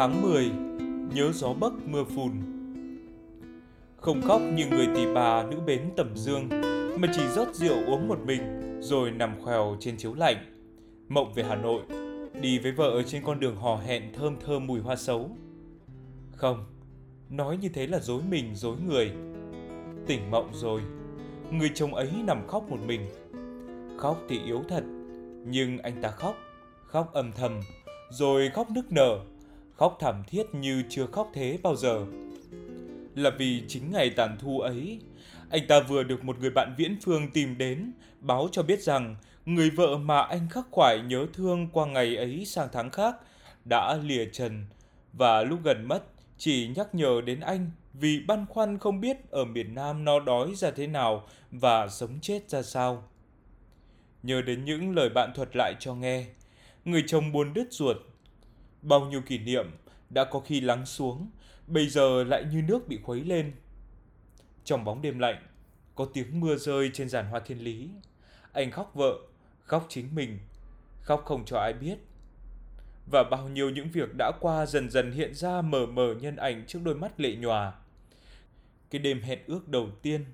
Tháng 10, nhớ gió bấc mưa phùn. Không khóc như người tỳ bà nữ bến Tẩm Dương, mà chỉ rót rượu uống một mình rồi nằm khoèo trên chiếu lạnh. Mộng về Hà Nội, đi với vợ trên con đường hò hẹn thơm thơm mùi hoa sấu. Không, nói như thế là dối mình dối người. Tỉnh mộng rồi, người chồng ấy nằm khóc một mình. Khóc thì yếu thật, nhưng anh ta khóc âm thầm, rồi khóc nức nở, khóc thảm thiết như chưa khóc thế bao giờ. Là vì chính ngày tàn thu ấy, anh ta vừa được một người bạn viễn phương tìm đến, báo cho biết rằng người vợ mà anh khắc khoải nhớ thương qua ngày ấy sang tháng khác đã lìa trần, và lúc gần mất chỉ nhắc nhở đến anh vì băn khoăn không biết ở miền Nam no đói ra thế nào và sống chết ra sao. Nhớ đến những lời bạn thuật lại cho nghe, người chồng buồn đứt ruột. Bao nhiêu kỷ niệm đã có khi lắng xuống, bây giờ lại như nước bị khuấy lên. Trong bóng đêm lạnh, có tiếng mưa rơi trên giàn hoa thiên lý. Anh khóc vợ, khóc chính mình, khóc không cho ai biết. Và bao nhiêu những việc đã qua dần dần hiện ra mờ mờ nhân ảnh trước đôi mắt lệ nhòa. Cái đêm hẹn ước đầu tiên,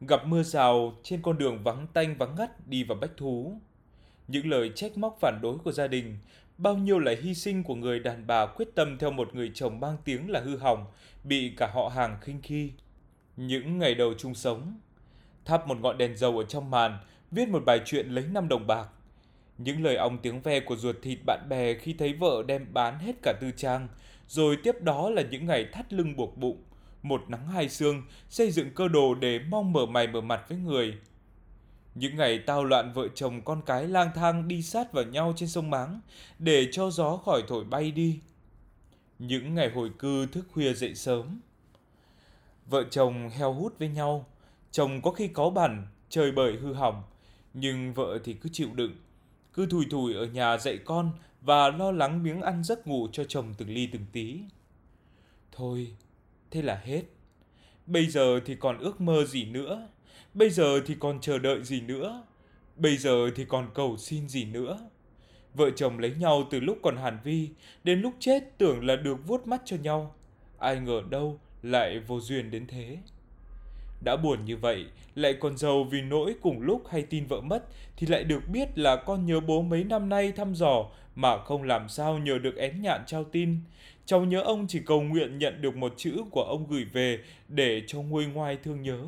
gặp mưa rào trên con đường vắng tanh vắng ngắt đi vào Bách Thú. Những lời trách móc phản đối của gia đình, bao nhiêu là hy sinh của người đàn bà quyết tâm theo một người chồng mang tiếng là hư hỏng, bị cả họ hàng khinh khi. Những ngày đầu chung sống, thắp một ngọn đèn dầu ở trong màn, viết một bài truyện lấy 5 đồng bạc. Những lời ong tiếng ve của ruột thịt bạn bè khi thấy vợ đem bán hết cả tư trang, rồi tiếp đó là những ngày thắt lưng buộc bụng, một nắng hai sương, xây dựng cơ đồ để mong mở mày mở mặt với người. Những ngày tao loạn vợ chồng con cái lang thang đi sát vào nhau trên sông Máng để cho gió khỏi thổi bay đi. Những ngày hồi cư thức khuya dậy sớm, vợ chồng heo hút với nhau, chồng có khi cáu bẳn, chơi bời hư hỏng, nhưng vợ thì cứ chịu đựng, cứ thủi thủi ở nhà dạy con và lo lắng miếng ăn giấc ngủ cho chồng từng ly từng tí. Thôi, thế là hết. Bây giờ thì còn ước mơ gì nữa? Bây giờ thì còn chờ đợi gì nữa? Bây giờ thì còn cầu xin gì nữa? Vợ chồng lấy nhau từ lúc còn hàn vi, đến lúc chết tưởng là được vuốt mắt cho nhau. Ai ngờ đâu lại vô duyên đến thế. Đã buồn như vậy, lại còn giàu vì nỗi cùng lúc hay tin vợ mất thì lại được biết là con nhớ bố mấy năm nay thăm dò mà không làm sao nhờ được én nhạn trao tin. Cháu nhớ ông chỉ cầu nguyện nhận được một chữ của ông gửi về để cho nguôi ngoai thương nhớ.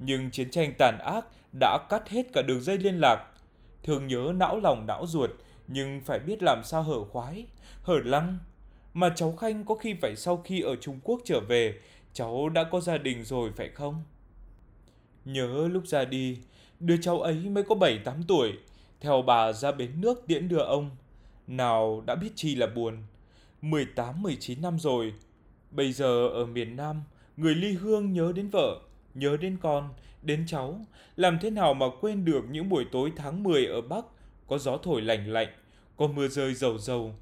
Nhưng chiến tranh tàn ác đã cắt hết cả đường dây liên lạc. Thương nhớ não lòng não ruột, nhưng phải biết làm sao hở khoái, hở lăng. Mà cháu Khanh có khi phải sau khi ở Trung Quốc trở về, cháu đã có gia đình rồi phải không? Nhớ lúc ra đi, đứa cháu ấy mới có 7-8 tuổi, theo bà ra bến nước tiễn đưa ông. Nào đã biết chi là buồn. 18-19 năm rồi, bây giờ ở miền Nam, người ly hương nhớ đến vợ, nhớ đến con, đến cháu, làm thế nào mà quên được những buổi tối tháng 10 ở Bắc, có gió thổi lành lạnh, có mưa rơi rầu rầu.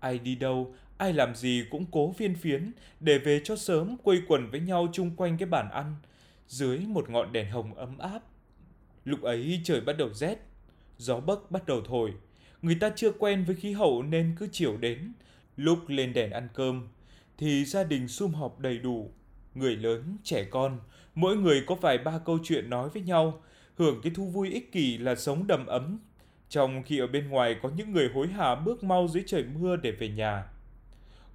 Ai đi đâu, ai làm gì cũng cố phiên phiến để về cho sớm quây quần với nhau chung quanh cái bàn ăn, dưới một ngọn đèn hồng ấm áp. Lúc ấy trời bắt đầu rét, gió bấc bắt đầu thổi, người ta chưa quen với khí hậu nên cứ chiều đến, lúc lên đèn ăn cơm, thì gia đình sum họp đầy đủ. Người lớn, trẻ con, mỗi người có vài ba câu chuyện nói với nhau, hưởng cái thú vui ích kỷ là sống đầm ấm, trong khi ở bên ngoài có những người hối hả bước mau dưới trời mưa để về nhà.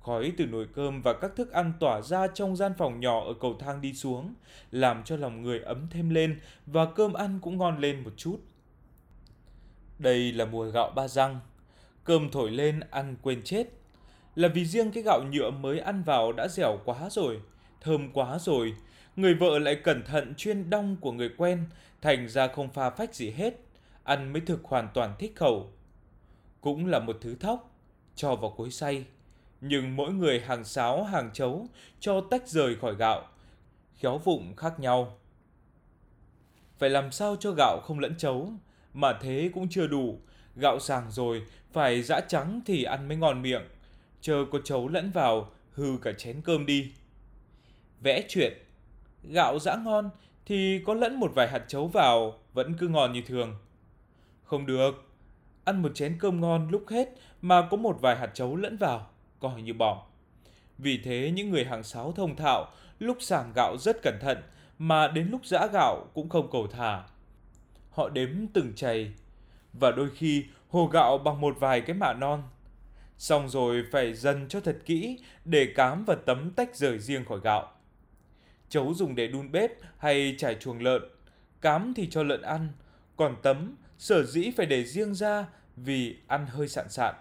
Khói từ nồi cơm và các thức ăn tỏa ra trong gian phòng nhỏ ở cầu thang đi xuống, làm cho lòng người ấm thêm lên và cơm ăn cũng ngon lên một chút. Đây là mùa gạo ba răng, cơm thổi lên ăn quên chết, là vì riêng cái gạo nhựa mới ăn vào đã dẻo quá rồi, thơm quá rồi, người vợ lại cẩn thận chuyên đong của người quen, thành ra không pha phách gì hết, ăn mới thực hoàn toàn thích khẩu. Cũng là một thứ thóc, cho vào cối xay, nhưng mỗi người hàng sáo hàng chấu cho tách rời khỏi gạo, khéo vụng khác nhau. Phải làm sao cho gạo không lẫn chấu, mà thế cũng chưa đủ, gạo sàng rồi, phải giã trắng thì ăn mới ngon miệng, chờ có chấu lẫn vào, hư cả chén cơm đi. Vẽ chuyện, gạo giã ngon thì có lẫn một vài hạt trấu vào vẫn cứ ngon như thường. Không được, ăn một chén cơm ngon lúc hết mà có một vài hạt trấu lẫn vào, coi như bom. Vì thế những người hàng sáo thông thạo lúc sàng gạo rất cẩn thận, mà đến lúc giã gạo cũng không cầu thả. Họ đếm từng chày, và đôi khi hồ gạo bằng một vài cái mạ non. Xong rồi phải dần cho thật kỹ để cám và tấm tách rời riêng khỏi gạo. Chấu dùng để đun bếp hay trải chuồng lợn, cám thì cho lợn ăn, còn tấm sở dĩ phải để riêng ra vì ăn hơi sạn sạn.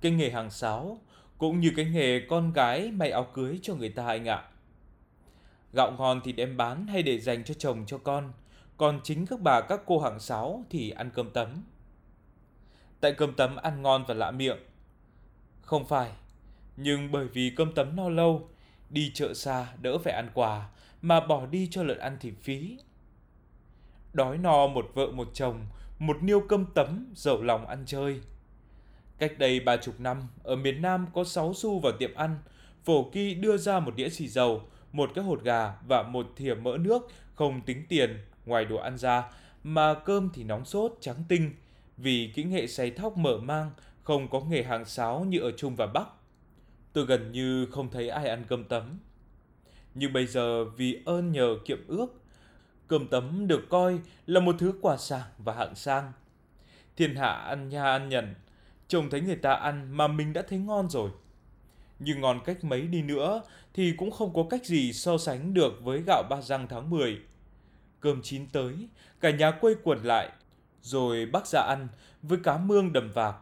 Cái nghề hàng sáo cũng như cái nghề con gái may áo cưới cho người ta anh ạ. Gạo ngon thì đem bán hay để dành cho chồng cho con, còn chính các bà các cô hàng sáo thì ăn cơm tấm. Tại cơm tấm ăn ngon và lạ miệng. Không phải, nhưng bởi vì cơm tấm no lâu, đi chợ xa đỡ phải ăn quà mà bỏ đi cho lợn ăn thì phí. Đói no một vợ một chồng, một niêu cơm tấm dẫu lòng ăn chơi. Cách đây 30 năm, ở miền Nam có 6 xu vào tiệm ăn, phổ kỳ đưa ra một đĩa xì dầu, một cái hột gà và một thìa mỡ nước, không tính tiền, ngoài đồ ăn ra, mà cơm thì nóng sốt, trắng tinh, vì kỹ nghệ sấy thóc mở mang, không có nghề hàng sáo như ở Trung và Bắc. Tôi gần như không thấy ai ăn cơm tấm. Nhưng bây giờ vì ơn nhờ kiệm ước, cơm tấm được coi là một thứ quà sàng và hạng sang. Thiên hạ ăn nha ăn nhẩn, trông thấy người ta ăn mà mình đã thấy ngon rồi. Nhưng ngon cách mấy đi nữa thì cũng không có cách gì so sánh được với gạo ba răng tháng 10. Cơm chín tới, cả nhà quây quần lại, rồi bác ra ăn với cá mương đầm vạc.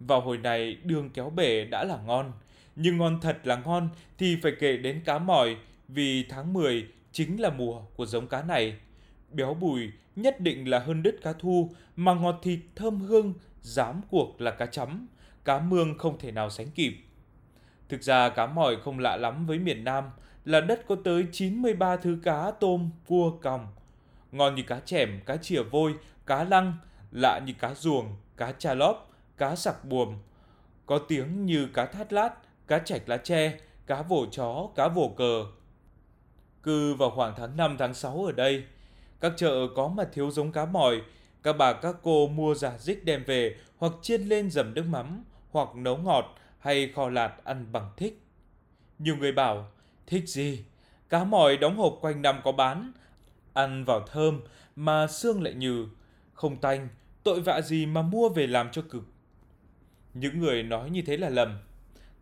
Vào hồi này đường kéo bể đã là ngon, nhưng ngon thật là ngon thì phải kể đến cá mòi, vì tháng 10 chính là mùa của giống cá này. Béo bùi nhất định là hơn đứt cá thu, mà ngọt thịt thơm hương, rám cuộc là cá chấm, cá mương không thể nào sánh kịp. Thực ra cá mòi không lạ lắm với miền Nam, là đất có tới 93 thứ cá tôm, cua, còng. Ngon như cá chẻm, cá chìa vôi, cá lăng, lạ như cá ruồng, cá cha lóp, cá sặc buồm. Có tiếng như cá thát lát, cá chạch lá tre, cá vồ chó, cá vồ cờ. Cứ vào khoảng tháng 5, tháng 6 ở đây, các chợ có mà thiếu giống cá mòi, các bà các cô mua giả dích đem về hoặc chiên lên dầm nước mắm, hoặc nấu ngọt hay kho lạt ăn bằng thích. Nhiều người bảo, thích gì? Cá mòi đóng hộp quanh năm có bán, ăn vào thơm mà xương lại nhừ, không tanh, tội vạ gì mà mua về làm cho cực. Những người nói như thế là lầm.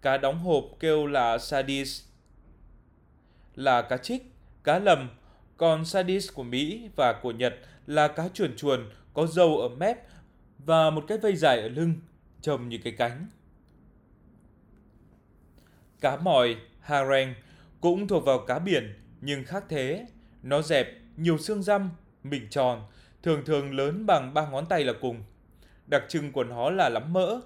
Cá đóng hộp kêu là sardis, là cá trích, cá lầm, còn sardis của Mỹ và của Nhật là cá chuồn chuồn, có râu ở mép và một cái vây dài ở lưng, trông như cái cánh. Cá mòi, hareng cũng thuộc vào cá biển nhưng khác thế. Nó dẹp, nhiều xương răm, mình tròn, thường thường lớn bằng 3 ngón tay là cùng. Đặc trưng của nó là lắm mỡ.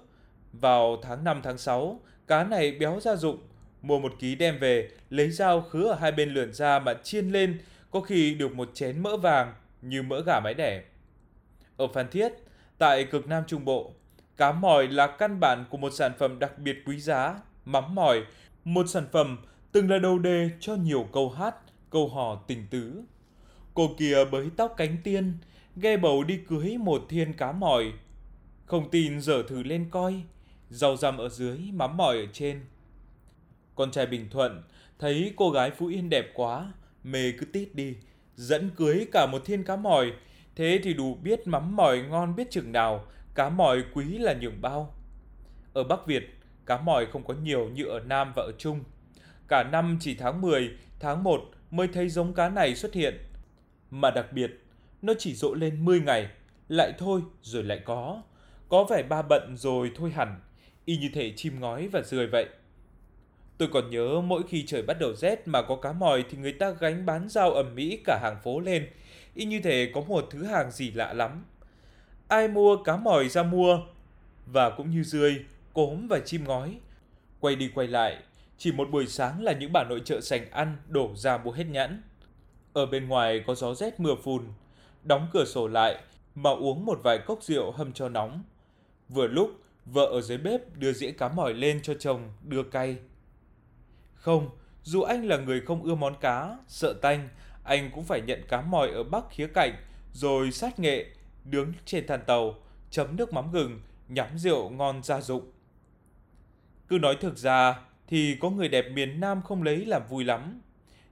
Vào tháng 5, tháng 6, cá này béo ra rụng. Mua 1 kg đem về, lấy dao khứa ở hai bên lườn ra mà chiên lên, có khi được một chén mỡ vàng như mỡ gà mái đẻ. Ở Phan Thiết, tại cực Nam Trung Bộ, cá mòi là căn bản của một sản phẩm đặc biệt quý giá, mắm mòi, một sản phẩm từng là đầu đề cho nhiều câu hát, câu hò tình tứ. Cô kia bới tóc cánh tiên, ghe bầu đi cưới một thiên cá mòi. Không tin dở thử lên coi, rau răm ở dưới, mắm mòi ở trên. Con trai Bình Thuận thấy cô gái Phú Yên đẹp quá, mê cứ tít đi, dẫn cưới cả một thiên cá mòi. Thế thì đủ biết mắm mòi ngon biết chừng nào, cá mòi quý là nhường bao. Ở Bắc Việt, cá mòi không có nhiều như ở Nam và ở Trung. Cả năm chỉ tháng 10, tháng 1 mới thấy giống cá này xuất hiện. Mà đặc biệt, nó chỉ rộ lên 10 ngày, lại thôi rồi lại có. Có vẻ ba bận rồi thôi hẳn, y như thể chim ngói và rười vậy. Tôi còn nhớ mỗi khi trời bắt đầu rét mà có cá mòi thì người ta gánh bán rau ầm ĩ cả hàng phố lên, y như thể có một thứ hàng gì lạ lắm. Ai mua cá mòi ra mua, và cũng như rươi, cốm và chim ngói. Quay đi quay lại, chỉ một buổi sáng là những bà nội trợ sành ăn đổ ra mua hết nhãn. Ở bên ngoài có gió rét mưa phùn, đóng cửa sổ lại mà uống một vài cốc rượu hâm cho nóng. Vừa lúc, vợ ở dưới bếp đưa dĩa cá mòi lên cho chồng đưa cay. Không, dù anh là người không ưa món cá, sợ tanh, anh cũng phải nhận cá mòi ở Bắc khía cạnh, rồi sát nghệ, nướng trên than tàu, chấm nước mắm gừng, nhắm rượu ngon ra dụng. Cứ nói thực ra thì có người đẹp miền Nam không lấy là vui lắm.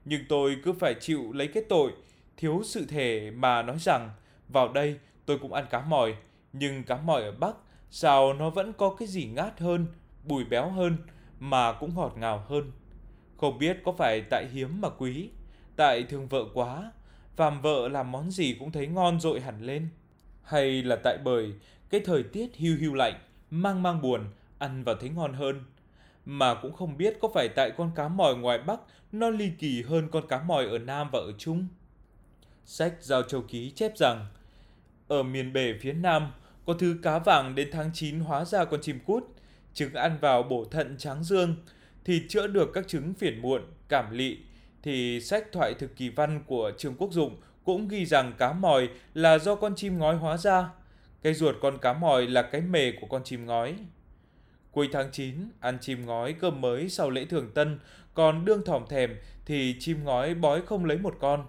Nhưng tôi cứ phải chịu lấy cái tội thiếu sự thể mà nói rằng vào đây tôi cũng ăn cá mòi, nhưng cá mòi ở Bắc sao nó vẫn có cái gì ngát hơn, bùi béo hơn mà cũng ngọt ngào hơn. Không biết có phải tại hiếm mà quý, tại thương vợ quá, phàm vợ làm món gì cũng thấy ngon dội hẳn lên. Hay là tại bởi cái thời tiết hiu hiu lạnh, mang mang buồn, ăn vào thấy ngon hơn. Mà cũng không biết có phải tại con cá mòi ngoài Bắc nó ly kỳ hơn con cá mòi ở Nam và ở Trung. Sách Giao Châu Ký chép rằng, ở miền bể phía Nam có thứ cá vàng đến tháng 9 hóa ra con chim cút, trứng ăn vào bổ thận tráng dương, thì chữa được các chứng phiền muộn, cảm lị. Thì sách Thoại Thực Kỳ Văn của Trương Quốc Dụng cũng ghi rằng cá mòi là do con chim ngói hóa ra. Cái ruột con cá mòi là cái mề của con chim ngói. Cuối tháng 9, ăn chim ngói cơm mới sau lễ Thường Tân, còn đương thòm thèm thì chim ngói bói không lấy một con.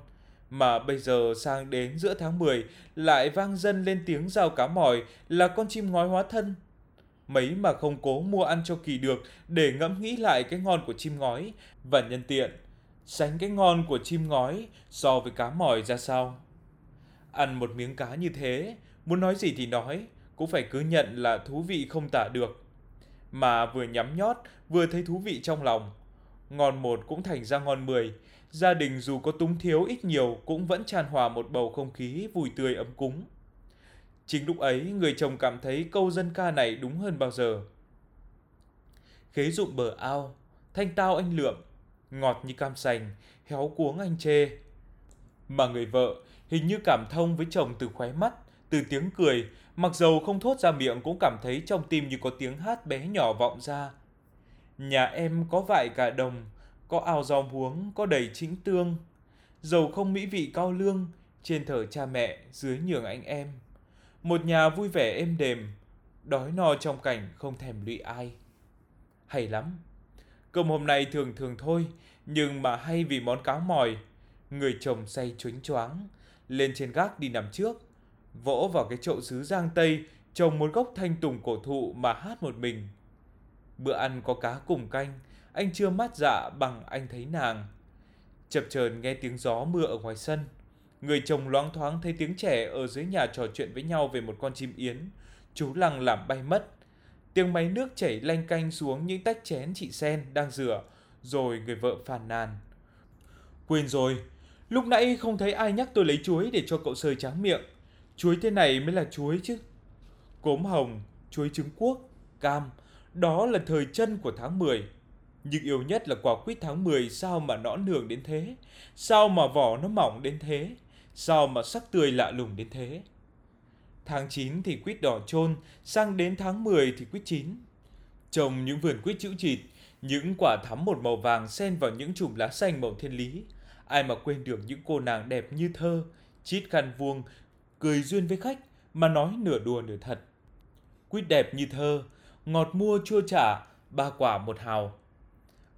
Mà bây giờ sang đến giữa tháng 10, lại vang dân lên tiếng giao cá mòi là con chim ngói hóa thân. Mấy mà không cố mua ăn cho kỳ được để ngẫm nghĩ lại cái ngon của chim ngói và nhân tiện sánh cái ngon của chim ngói so với cá mòi ra sao. Ăn một miếng cá như thế, muốn nói gì thì nói, cũng phải cứ nhận là thú vị không tả được. Mà vừa nhắm nhót, vừa thấy thú vị trong lòng. Ngon một cũng thành ra ngon 10. Gia đình dù có túng thiếu ít nhiều cũng vẫn tràn hòa một bầu không khí vui tươi ấm cúng. Chính lúc ấy, người chồng cảm thấy câu dân ca này đúng hơn bao giờ. Khế rụng bờ ao, thanh tao anh lượm, ngọt như cam sành, héo cuống anh chê. Mà người vợ hình như cảm thông với chồng từ khóe mắt, từ tiếng cười, mặc dầu không thốt ra miệng cũng cảm thấy trong tim như có tiếng hát bé nhỏ vọng ra. Nhà em có vại cả đồng, có ao rau muống, có đầy trĩnh tương. Dầu không mỹ vị cao lương, trên thờ cha mẹ, dưới nhường anh em. Một nhà vui vẻ êm đềm, đói no trong cảnh không thèm lụy ai. Hay lắm! Cơm hôm nay thường thường thôi, nhưng mà hay vì món cá mòi. Người chồng say choáng choáng, lên trên gác đi nằm trước. Vỗ vào cái chậu sứ giang tây, trồng một gốc thanh tùng cổ thụ mà hát một mình. Bữa ăn có cá cùng canh, anh chưa mát dạ bằng anh thấy nàng. Chập chờn nghe tiếng gió mưa ở ngoài sân. Người chồng loáng thoáng thấy tiếng trẻ ở dưới nhà trò chuyện với nhau về một con chim yến. Chú lằng làm bay mất. Tiếng máy nước chảy lanh canh xuống những tách chén chị Sen đang rửa. Rồi người vợ phàn nàn. Quên rồi, lúc nãy không thấy ai nhắc tôi lấy chuối để cho cậu sơi tráng miệng. Chuối thế này mới là chuối chứ. Cốm hồng, chuối trứng quốc, cam, đó là thời chân của tháng 10. Nhưng yêu nhất là quả quýt tháng 10 sao mà nõn nường đến thế, sao mà vỏ nó mỏng đến thế, sao mà sắc tươi lạ lùng đến thế. Tháng 9 thì quýt đỏ chôn, sang đến tháng 10 thì quýt chín. Trồng những vườn quýt chữ chịt, những quả thắm một màu vàng xen vào những chùm lá xanh màu thiên lý. Ai mà quên được những cô nàng đẹp như thơ, chít khăn vuông, cười duyên với khách mà nói nửa đùa nửa thật. Quýt đẹp như thơ, ngọt mua chua chả, 3 quả 1 hào.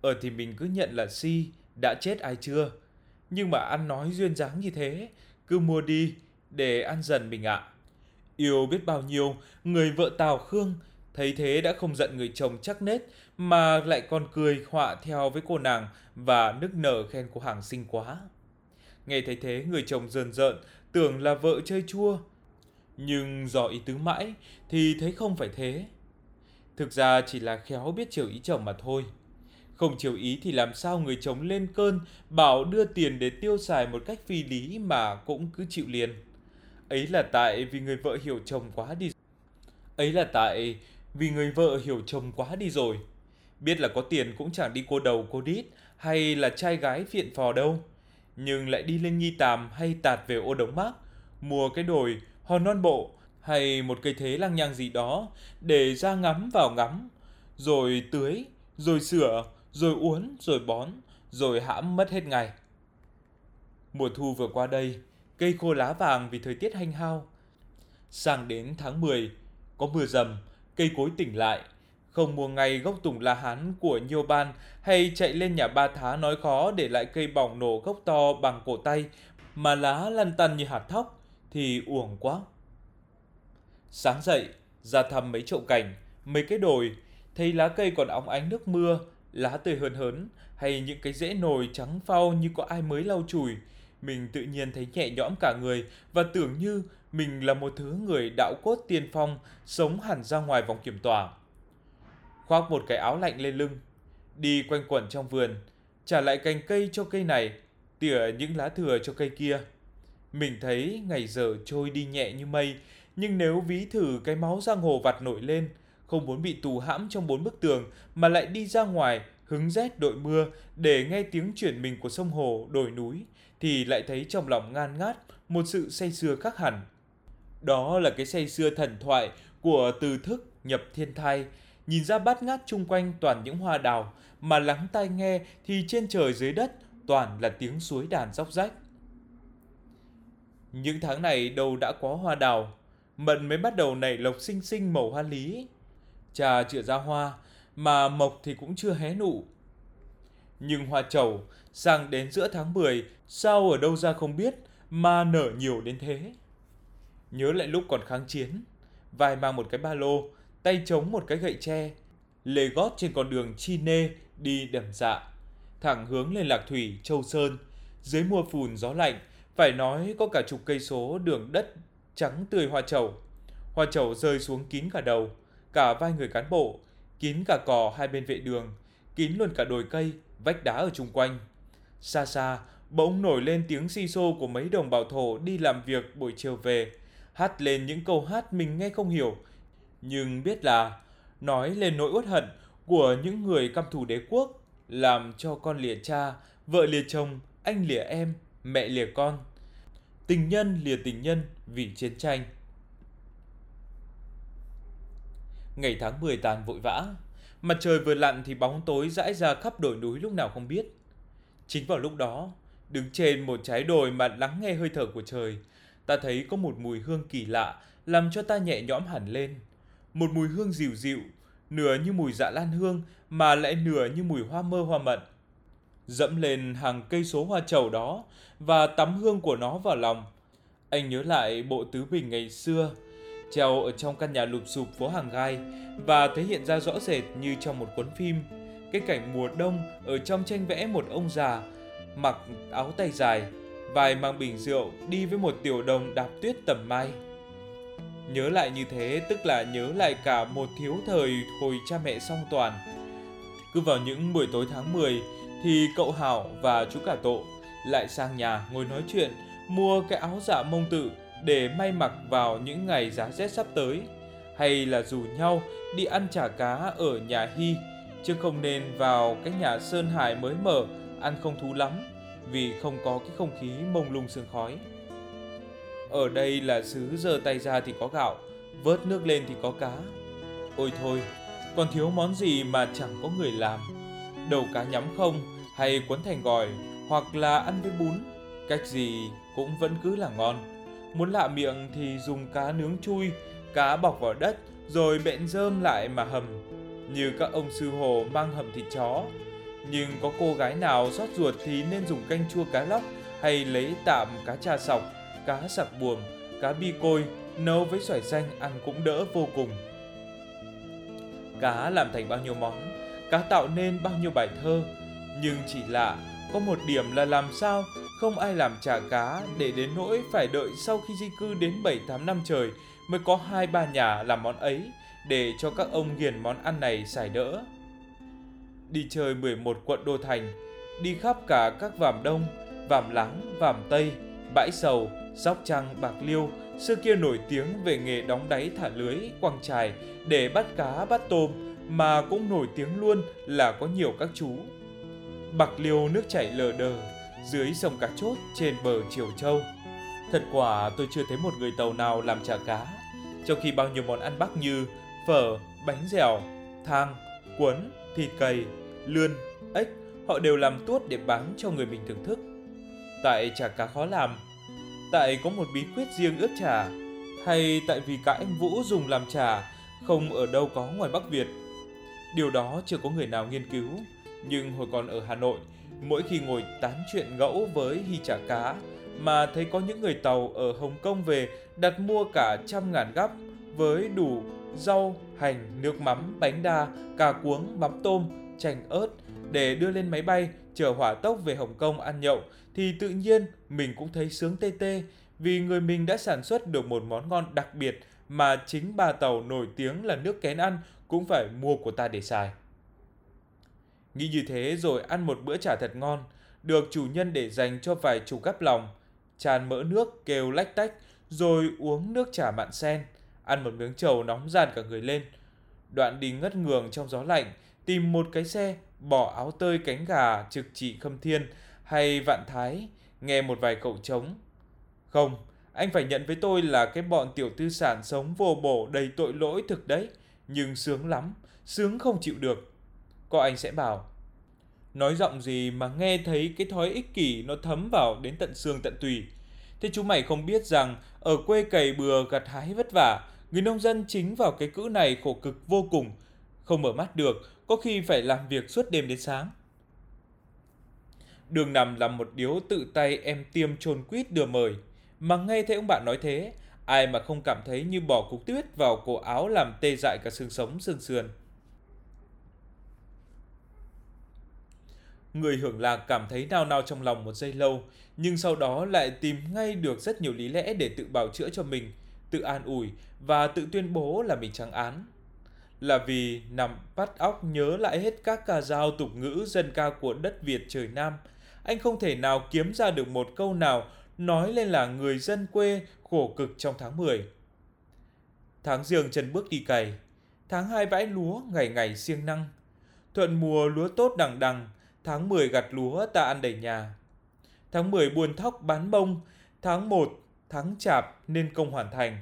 Ở thì mình cứ nhận là si, đã chết ai chưa. Nhưng mà ăn nói duyên dáng như thế, cứ mua đi để ăn dần mình ạ. Yêu biết bao nhiêu, người vợ Tào Khương thấy thế đã không giận người chồng chắc nết mà lại còn cười họa theo với cô nàng và nức nở khen cô hàng xinh quá. Nghe thấy thế người chồng rờn rợn tưởng là vợ chơi chua, nhưng dò ý tứ mãi thì thấy không phải thế. Thực ra chỉ là khéo biết chiều ý chồng mà thôi. Không chiều ý thì làm sao người chồng lên cơn bảo đưa tiền để tiêu xài một cách phi lý mà cũng cứ chịu liền. Ấy là tại vì người vợ hiểu chồng quá đi rồi. Biết là có tiền cũng chẳng đi cô đầu cô đít hay là trai gái phiện phò đâu, nhưng lại đi lên Nghi Tàm hay tạt về Ô Đống Mác, mua cái đồi Hòn Non Bộ hay một cây thế lang nhang gì đó để ra ngắm vào ngắm, rồi tưới, rồi sửa, rồi uốn, rồi bón, rồi hãm mất hết ngày. Mùa thu vừa qua đây, cây khô lá vàng vì thời tiết hanh hao. Sang đến tháng 10, có mưa dầm, cây cối tỉnh lại. Không mua ngay gốc tùng la hán của Nhiêu Ban hay chạy lên nhà Ba Thá nói khó để lại cây bỏng nổ gốc to bằng cổ tay mà lá lăn tăn như hạt thóc thì uổng quá. Sáng dậy, ra thăm mấy chậu cảnh, mấy cái đồi, thấy lá cây còn óng ánh nước mưa, lá tươi hớn hớn, hay những cái rễ nổi trắng phau như có ai mới lau chùi. Mình tự nhiên thấy nhẹ nhõm cả người và tưởng như mình là một thứ người đạo cốt tiên phong, sống hẳn ra ngoài vòng kiểm tỏa. Khoác một cái áo lạnh lên lưng, đi quanh quẩn trong vườn, trả lại cành cây cho cây này, tỉa những lá thừa cho cây kia. Mình thấy ngày giờ trôi đi nhẹ như mây, nhưng nếu ví thử cái máu giang hồ vặt nổi lên, không muốn bị tù hãm trong 4 bức tường mà lại đi ra ngoài hứng rét đội mưa để nghe tiếng chuyển mình của sông hồ, đồi núi, thì lại thấy trong lòng ngan ngát một sự say sưa khác hẳn. Đó là cái say sưa thần thoại của từ thức nhập thiên thai. Nhìn ra bát ngát chung quanh toàn những hoa đào, mà lắng tai nghe thì trên trời dưới đất toàn là tiếng suối đàn róc rách. Những tháng này đâu đã có hoa đào, mận mới bắt đầu nảy lộc xinh xinh màu hoa lý. Trà chưa ra hoa, mà mộc thì cũng chưa hé nụ. Nhưng hoa trầu sang đến giữa tháng 10, sao ở đâu ra không biết mà nở nhiều đến thế. Nhớ lại lúc còn kháng chiến, vai mang một cái ba lô, tay chống một cái gậy tre, lê gót trên con đường Chi Nê đi đầm dạ, thẳng hướng lên Lạc Thủy, Châu Sơn. Dưới mùa phùn gió lạnh, phải nói có cả chục cây số đường đất trắng tươi hoa trầu. Hoa trầu rơi xuống kín cả đầu, cả vai người cán bộ, kín cả cỏ hai bên vệ đường, kín luôn cả đồi cây, vách đá ở chung quanh. Xa xa, bỗng nổi lên tiếng xi xô của mấy đồng bào thổ đi làm việc buổi chiều về, hát lên những câu hát mình nghe không hiểu, nhưng biết là nói lên nỗi uất hận của những người căm thù đế quốc, làm cho con lìa cha, vợ lìa chồng, anh lìa em, mẹ lìa con, tình nhân lìa tình nhân vì chiến tranh. Ngày tháng 10 tàn vội vã, mặt trời vừa lặn thì bóng tối rãi ra khắp đồi núi lúc nào không biết. Chính vào lúc đó, đứng trên một trái đồi mà lắng nghe hơi thở của trời, ta thấy có một mùi hương kỳ lạ làm cho ta nhẹ nhõm hẳn lên. Một mùi hương dịu dịu, nửa như mùi dạ lan hương mà lại nửa như mùi hoa mơ hoa mận. Dẫm lên hàng cây số hoa trầu đó và tắm hương của nó vào lòng, anh nhớ lại bộ tứ bình ngày xưa treo ở trong căn nhà lụp xụp phố Hàng Gai và thấy hiện ra rõ rệt như trong một cuốn phim. Cái cảnh mùa đông ở trong tranh vẽ một ông già mặc áo tay dài, vai mang bình rượu đi với một tiểu đồng đạp tuyết tầm mai. Nhớ lại như thế tức là nhớ lại cả một thiếu thời hồi cha mẹ song toàn. Cứ vào những buổi tối tháng 10 thì cậu Hảo và chú cả Tộ lại sang nhà ngồi nói chuyện, mua cái áo dạ Mông Tự để may mặc vào những ngày giá rét sắp tới, hay là rủ nhau đi ăn chả cá ở nhà Hy, chứ không nên vào cái nhà Sơn Hải mới mở, ăn không thú lắm vì không có cái không khí mông lung sương khói. Ở đây là xứ giơ tay ra thì có gạo, vớt nước lên thì có cá. Ôi thôi, còn thiếu món gì mà chẳng có người làm. Đầu cá nhắm không, hay cuốn thành gỏi, hoặc là ăn với bún, cách gì cũng vẫn cứ là ngon. Muốn lạ miệng thì dùng cá nướng chui, cá bọc vào đất rồi bện rơm lại mà hầm, như các ông sư hồ mang hầm thịt chó. Nhưng có cô gái nào xót ruột thì nên dùng canh chua cá lóc, hay lấy tạm cá tra sọc, cá sặc buồm, cá bi côi, nấu với xoài xanh ăn cũng đỡ vô cùng. Cá làm thành bao nhiêu món, cá tạo nên bao nhiêu bài thơ, nhưng chỉ lạ có một điểm là làm sao không ai làm chả cá để đến nỗi phải đợi sau khi di cư đến 7-8 năm trời mới có 2-3 nhà làm món ấy để cho các ông nghiền món ăn này xài đỡ. Đi chơi 11 quận đô thành, đi khắp cả các Vàm Đông, Vàm Láng, Vàm Tây, Bãi Sầu, Sóc Trăng, Bạc Liêu, xưa kia nổi tiếng về nghề đóng đáy thả lưới, quăng chài để bắt cá bắt tôm, mà cũng nổi tiếng luôn là có nhiều các chú. Bạc Liêu nước chảy lờ đờ, dưới sông Cá Chốt trên bờ Triều Châu. Thật quả tôi chưa thấy một người Tàu nào làm chả cá, trong khi bao nhiêu món ăn Bắc như phở, bánh dẻo, thang, cuốn, thịt cầy, lươn, ếch họ đều làm tuốt để bán cho người mình thưởng thức. Tại chả cá khó làm, tại có một bí quyết riêng ướp chả, hay tại vì cá anh Vũ dùng làm chả không ở đâu có ngoài Bắc Việt. Điều đó chưa có người nào nghiên cứu, nhưng hồi còn ở Hà Nội, mỗi khi ngồi tán chuyện ngẫu với Hy chả cá mà thấy có những người Tàu ở Hồng Kông về đặt mua cả 100.000 gắp với đủ rau, hành, nước mắm, bánh đa, cà cuống, mắm tôm, chanh ớt để đưa lên máy bay chở hỏa tốc về Hồng Kông ăn nhậu thì tự nhiên mình cũng thấy sướng tê tê vì người mình đã sản xuất được một món ngon đặc biệt mà chính bà Tàu nổi tiếng là nước kén ăn cũng phải mua của ta để xài. Nghĩ như thế rồi ăn một bữa chả thật ngon, được chủ nhân để dành cho vài chục gắp lòng, tràn mỡ nước kêu lách tách rồi uống nước chả mặn sen, ăn một miếng trầu nóng ràn cả người lên. Đoạn đi ngất ngường trong gió lạnh, tìm một cái xe, bỏ áo tơi cánh gà trực chỉ Khâm Thiên hay Vạn Thái, nghe một vài cậu trống. Không, anh phải nhận với tôi là cái bọn tiểu tư sản sống vô bổ đầy tội lỗi thực đấy, nhưng sướng lắm, sướng không chịu được. Có anh sẽ bảo, nói giọng gì mà nghe thấy cái thói ích kỷ nó thấm vào đến tận xương tận tùy. Thế chú mày không biết rằng ở quê cày bừa gặt hái vất vả, người nông dân chính vào cái cữ này khổ cực vô cùng, không mở mắt được, có khi phải làm việc suốt đêm đến sáng. Đường nằm làm một điếu tự tay em tiêm chôn quýt đưa mời, mà nghe thấy ông bạn nói thế, ai mà không cảm thấy như bỏ cục tuyết vào cổ áo làm tê dại cả xương sống xương sườn. Người hưởng lạc cảm thấy nao nao trong lòng một giây lâu, nhưng sau đó lại tìm ngay được rất nhiều lý lẽ để tự bào chữa cho mình, tự an ủi và tự tuyên bố là mình trắng án. Là vì nằm bắt óc nhớ lại hết các ca dao tục ngữ dân ca của đất Việt trời Nam, anh không thể nào kiếm ra được một câu nào nói lên là người dân quê khổ cực trong tháng 10. Tháng giêng chân bước đi cày, tháng 2 vãi lúa ngày ngày siêng năng, thuận mùa lúa tốt đằng đằng, tháng 10 gặt lúa ta ăn đầy nhà. Tháng 10 buôn thóc bán bông, tháng 1 tháng chạp nên công hoàn thành.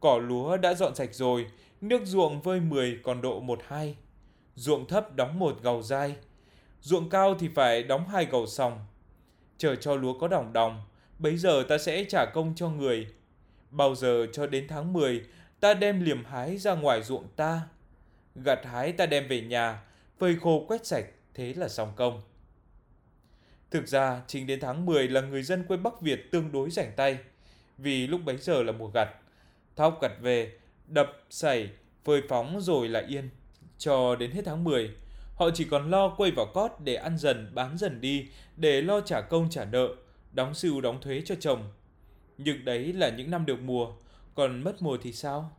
Cỏ lúa đã dọn sạch rồi, nước ruộng vơi 10 còn độ 1-2. Ruộng thấp đóng 1 gầu dai, ruộng cao thì phải đóng 2 gầu sòng. Chờ cho lúa có đỏng đỏng, bấy giờ ta sẽ trả công cho người. Bao giờ cho đến tháng 10, ta đem liềm hái ra ngoài ruộng ta. Gặt hái ta đem về nhà, phơi khô quét sạch, thế là xong công. Thực ra, chính đến tháng 10 là người dân quê Bắc Việt tương đối rảnh tay, vì lúc bấy giờ là mùa gặt. Thóc gặt về, đập, sảy, phơi phóng rồi là yên. Cho đến hết tháng 10, họ chỉ còn lo quây vào cót để ăn dần, bán dần đi, để lo trả công trả nợ, đóng sưu đóng thuế cho chồng. Nhưng đấy là những năm được mùa, còn mất mùa thì sao?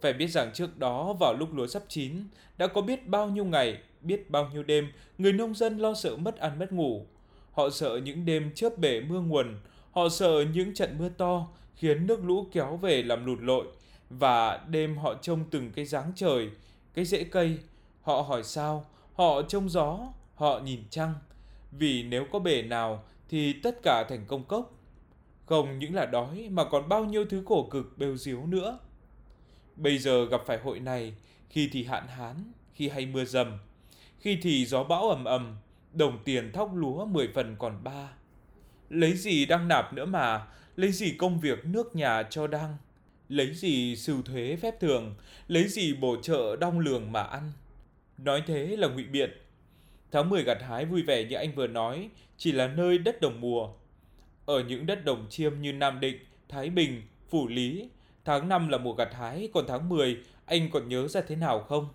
Phải biết rằng trước đó vào lúc lúa sắp chín, đã có biết bao nhiêu ngày, biết bao nhiêu đêm, người nông dân lo sợ mất ăn mất ngủ. Họ sợ những đêm chớp bể mưa nguồn, họ sợ những trận mưa to khiến nước lũ kéo về làm lụt lội. Và đêm họ trông từng cái dáng trời, cái rễ cây, họ hỏi sao, họ trông gió, họ nhìn trăng. Vì nếu có bể nào thì tất cả thành công cốc. Không những là đói mà còn bao nhiêu thứ khổ cực bêu díu nữa. Bây giờ gặp phải hội này, khi thì hạn hán, khi hay mưa dầm, khi thì gió bão ầm ầm, đồng tiền thóc lúa 10 phần còn 3. Lấy gì đăng nạp nữa mà, lấy gì công việc nước nhà cho đăng, lấy gì sưu thuế phép thường, lấy gì bổ trợ đong lường mà ăn. Nói thế là ngụy biện. Tháng 10 gặt hái vui vẻ như anh vừa nói, chỉ là nơi đất đồng mùa. Ở những đất đồng chiêm như Nam Định, Thái Bình, Phủ Lý, tháng 5 là mùa gặt hái, còn tháng 10 anh còn nhớ ra thế nào không?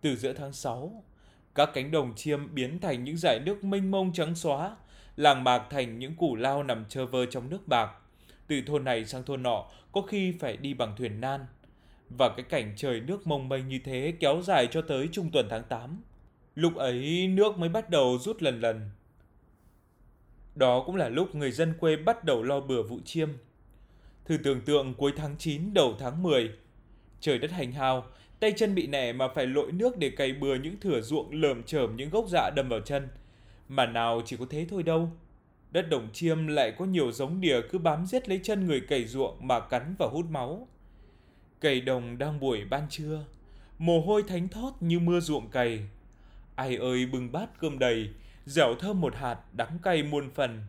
Từ giữa tháng 6, các cánh đồng chiêm biến thành những dải nước mênh mông trắng xóa, làng mạc thành những củ lao nằm trơ vơ trong nước bạc. Từ thôn này sang thôn nọ, có khi phải đi bằng thuyền nan. Và cái cảnh trời nước mông mênh như thế kéo dài cho tới trung tuần tháng 8. Lúc ấy nước mới bắt đầu rút lần lần. Đó cũng là lúc người dân quê bắt đầu lo bừa vụ chiêm. Thử tưởng tượng cuối tháng 9 đầu tháng 10, trời đất hành hao, tay chân bị nẻ mà phải lội nước để cày bừa những thửa ruộng lởm chởm những gốc rạ đâm vào chân. Mà nào chỉ có thế thôi đâu. Đất đồng chiêm lại có nhiều giống đỉa cứ bám giết lấy chân người cày ruộng mà cắn và hút máu. Cày đồng đang buổi ban trưa, mồ hôi thánh thót như mưa ruộng cày. Ai ơi bưng bát cơm đầy, dẻo thơm một hạt, đắng cay muôn phần.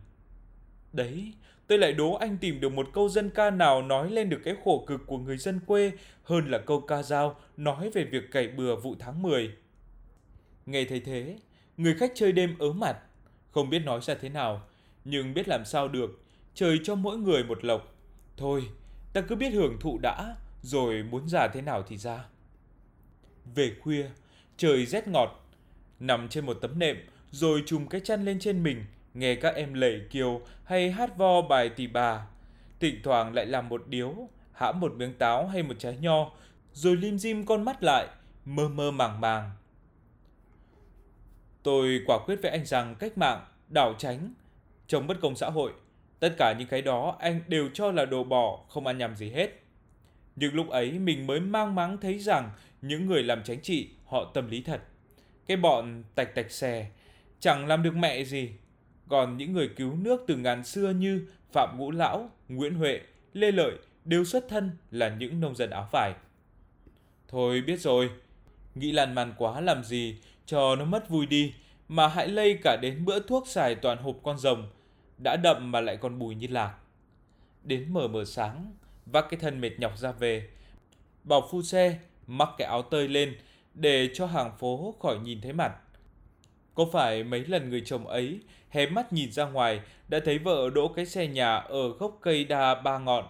Đấy, tôi lại đố anh tìm được một câu dân ca nào nói lên được cái khổ cực của người dân quê hơn là câu ca dao nói về việc cày bừa vụ tháng 10. Nghe thấy thế, người khách chơi đêm ớ mặt, không biết nói ra thế nào, nhưng biết làm sao được, trời cho mỗi người một lộc. Thôi, ta cứ biết hưởng thụ đã, rồi muốn ra thế nào thì ra. Về khuya, trời rét ngọt, nằm trên một tấm nệm rồi trùm cái chăn lên trên mình, nghe các em lẩy kiều hay hát vo bài tỳ bà. Thỉnh thoảng lại làm một điếu, hãm một miếng táo hay một trái nho, rồi lim dim con mắt lại, mơ mơ màng màng. Tôi quả quyết với anh rằng cách mạng, đảo tránh, chống bất công xã hội, tất cả những cái đó anh đều cho là đồ bỏ, không ăn nhầm gì hết. Nhưng lúc ấy mình mới mang máng thấy rằng những người làm chính trị họ tâm lý thật. Cái bọn tạch tạch xè chẳng làm được mẹ gì. Còn những người cứu nước từ ngàn xưa như Phạm Ngũ Lão, Nguyễn Huệ, Lê Lợi đều xuất thân là những nông dân áo vải. Thôi biết rồi, nghĩ lan man quá làm gì cho nó mất vui đi, mà hại lây cả đến bữa thuốc xài toàn hộp con rồng, đã đậm mà lại còn bùi như lạc. Đến mờ mờ sáng, vác cái thân mệt nhọc ra về, bảo phu xe mắc cái áo tơi lên để cho hàng phố khỏi nhìn thấy mặt. Có phải mấy lần người chồng ấy hé mắt nhìn ra ngoài đã thấy vợ đỗ cái xe nhà ở gốc cây đa ba ngọn,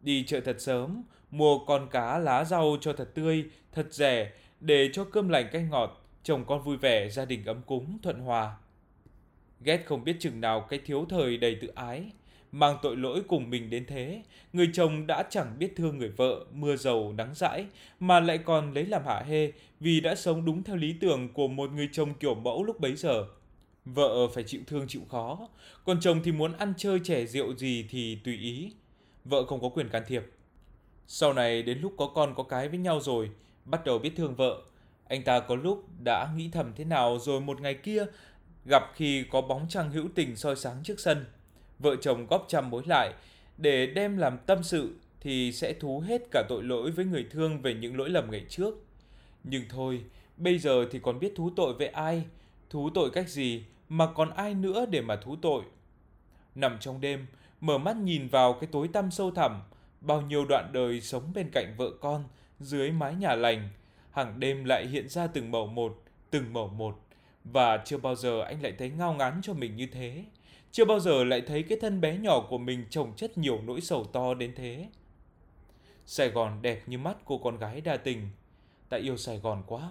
đi chợ thật sớm, mua con cá lá rau cho thật tươi, thật rẻ để cho cơm lành canh ngọt, chồng con vui vẻ, gia đình ấm cúng, thuận hòa. Ghét không biết chừng nào cái thiếu thời đầy tự ái, mang tội lỗi cùng mình đến thế, người chồng đã chẳng biết thương người vợ mưa dầu nắng dãi mà lại còn lấy làm hả hê vì đã sống đúng theo lý tưởng của một người chồng kiểu mẫu lúc bấy giờ. Vợ phải chịu thương chịu khó, còn chồng thì muốn ăn chơi chè rượu gì thì tùy ý. Vợ không có quyền can thiệp. Sau này đến lúc có con có cái với nhau rồi, bắt đầu biết thương vợ. Anh ta có lúc đã nghĩ thầm thế nào rồi một ngày kia, gặp khi có bóng trăng hữu tình soi sáng trước sân, vợ chồng góp trăm mối lại để đem làm tâm sự thì sẽ thú hết cả tội lỗi với người thương về những lỗi lầm ngày trước. Nhưng thôi, bây giờ thì còn biết thú tội với ai, thú tội cách gì mà còn ai nữa để mà thú tội. Nằm trong đêm, mở mắt nhìn vào cái tối tăm sâu thẳm, bao nhiêu đoạn đời sống bên cạnh vợ con dưới mái nhà lành, hàng đêm lại hiện ra từng mẩu một, và chưa bao giờ anh lại thấy ngao ngán cho mình như thế. Chưa bao giờ lại thấy cái thân bé nhỏ của mình chồng chất nhiều nỗi sầu to đến thế. Sài Gòn đẹp như mắt cô con gái đa tình. Ta yêu Sài Gòn quá,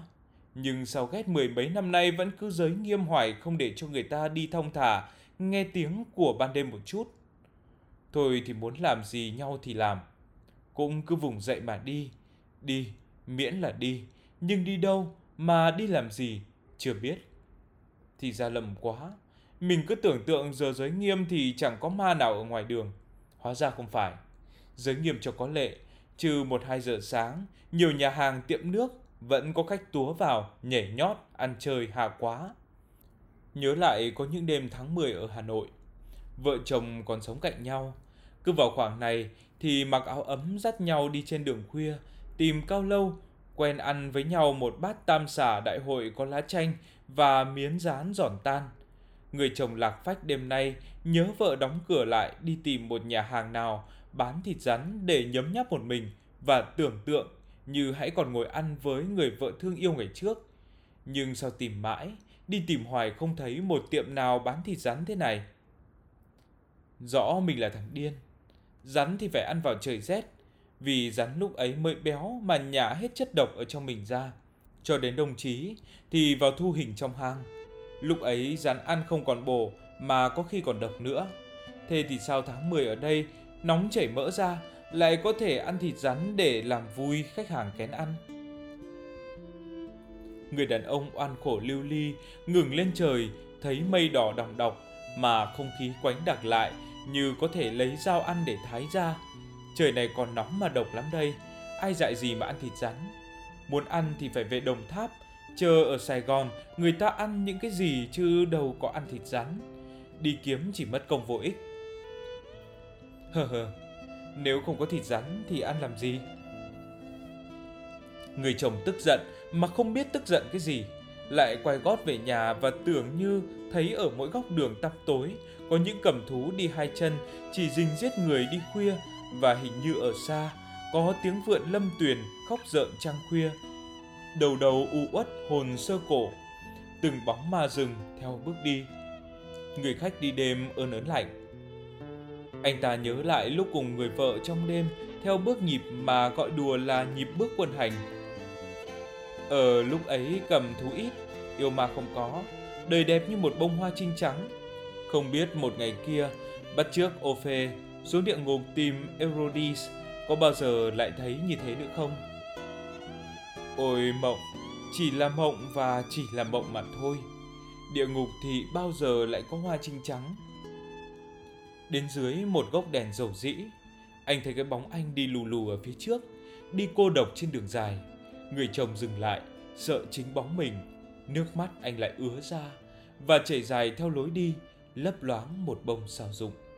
nhưng sao ghét mười mấy năm nay vẫn cứ giới nghiêm hoài, không để cho người ta đi thong thả, nghe tiếng của ban đêm một chút. Thôi thì muốn làm gì nhau thì làm, cũng cứ vùng dậy mà đi. Đi, miễn là đi, nhưng đi đâu mà đi làm gì, chưa biết. Thì ra lầm quá, mình cứ tưởng tượng giờ giới nghiêm thì chẳng có ma nào ở ngoài đường. Hóa ra không phải. Giới nghiêm cho có lệ, trừ 1-2 giờ sáng, nhiều nhà hàng tiệm nước vẫn có khách túa vào, nhảy nhót, ăn chơi hà quá. Nhớ lại có những đêm tháng 10 ở Hà Nội, vợ chồng còn sống cạnh nhau. Cứ vào khoảng này thì mặc áo ấm dắt nhau đi trên đường khuya, tìm cao lâu, quen ăn với nhau một bát tam xả đại hội có lá chanh và miến rán giòn tan. Người chồng lạc phách đêm nay nhớ vợ đóng cửa lại, đi tìm một nhà hàng nào bán thịt rắn để nhấm nháp một mình và tưởng tượng như hãy còn ngồi ăn với người vợ thương yêu ngày trước. Nhưng sao tìm mãi, đi tìm hoài không thấy một tiệm nào bán thịt rắn thế này. Rõ mình là thằng điên, rắn thì phải ăn vào trời rét, vì rắn lúc ấy mới béo mà nhả hết chất độc ở trong mình ra. Cho đến đồng chí thì vào thu hình trong hang, lúc ấy rắn ăn không còn bổ mà có khi còn độc nữa. Thế thì sao tháng 10 ở đây nóng chảy mỡ ra lại có thể ăn thịt rắn để làm vui khách hàng kén ăn. Người đàn ông oan khổ lưu ly ngừng lên trời, thấy mây đỏ đòng đọc mà không khí quánh đặc lại như có thể lấy dao ăn để thái ra. Trời này còn nóng mà độc lắm đây, ai dại gì mà ăn thịt rắn. Muốn ăn thì phải về Đồng Tháp, chờ ở Sài Gòn người ta ăn những cái gì chứ đâu có ăn thịt rắn. Đi kiếm chỉ mất công vô ích. Nếu không có thịt rắn thì ăn làm gì? Người chồng tức giận mà không biết tức giận cái gì, lại quay gót về nhà và tưởng như thấy ở mỗi góc đường tăm tối có những cầm thú đi hai chân chỉ rình giết người đi khuya, và hình như ở xa có tiếng vượn lâm tuyền khóc rợn trăng khuya. Đầu đầu u uất hồn sơ cổ, từng bóng ma rừng theo bước đi. Người khách đi đêm ơn ớn lạnh. Anh ta nhớ lại lúc cùng người vợ trong đêm theo bước nhịp mà gọi đùa là nhịp bước quân hành. Ở lúc ấy cầm thú ít, yêu mà không có, đời đẹp như một bông hoa trinh trắng. Không biết một ngày kia, bắt chước Ophe xuống địa ngục tìm Eurydice có bao giờ lại thấy như thế nữa không? Ôi mộng, chỉ là mộng và chỉ là mộng mà thôi. Địa ngục thì bao giờ lại có hoa trinh trắng? Đến dưới một gốc đèn dầu dĩ, anh thấy cái bóng anh đi lù lù ở phía trước, đi cô độc trên đường dài. Người chồng dừng lại, sợ chính bóng mình, nước mắt anh lại ứa ra và chảy dài theo lối đi, lấp loáng một bông sao rụng.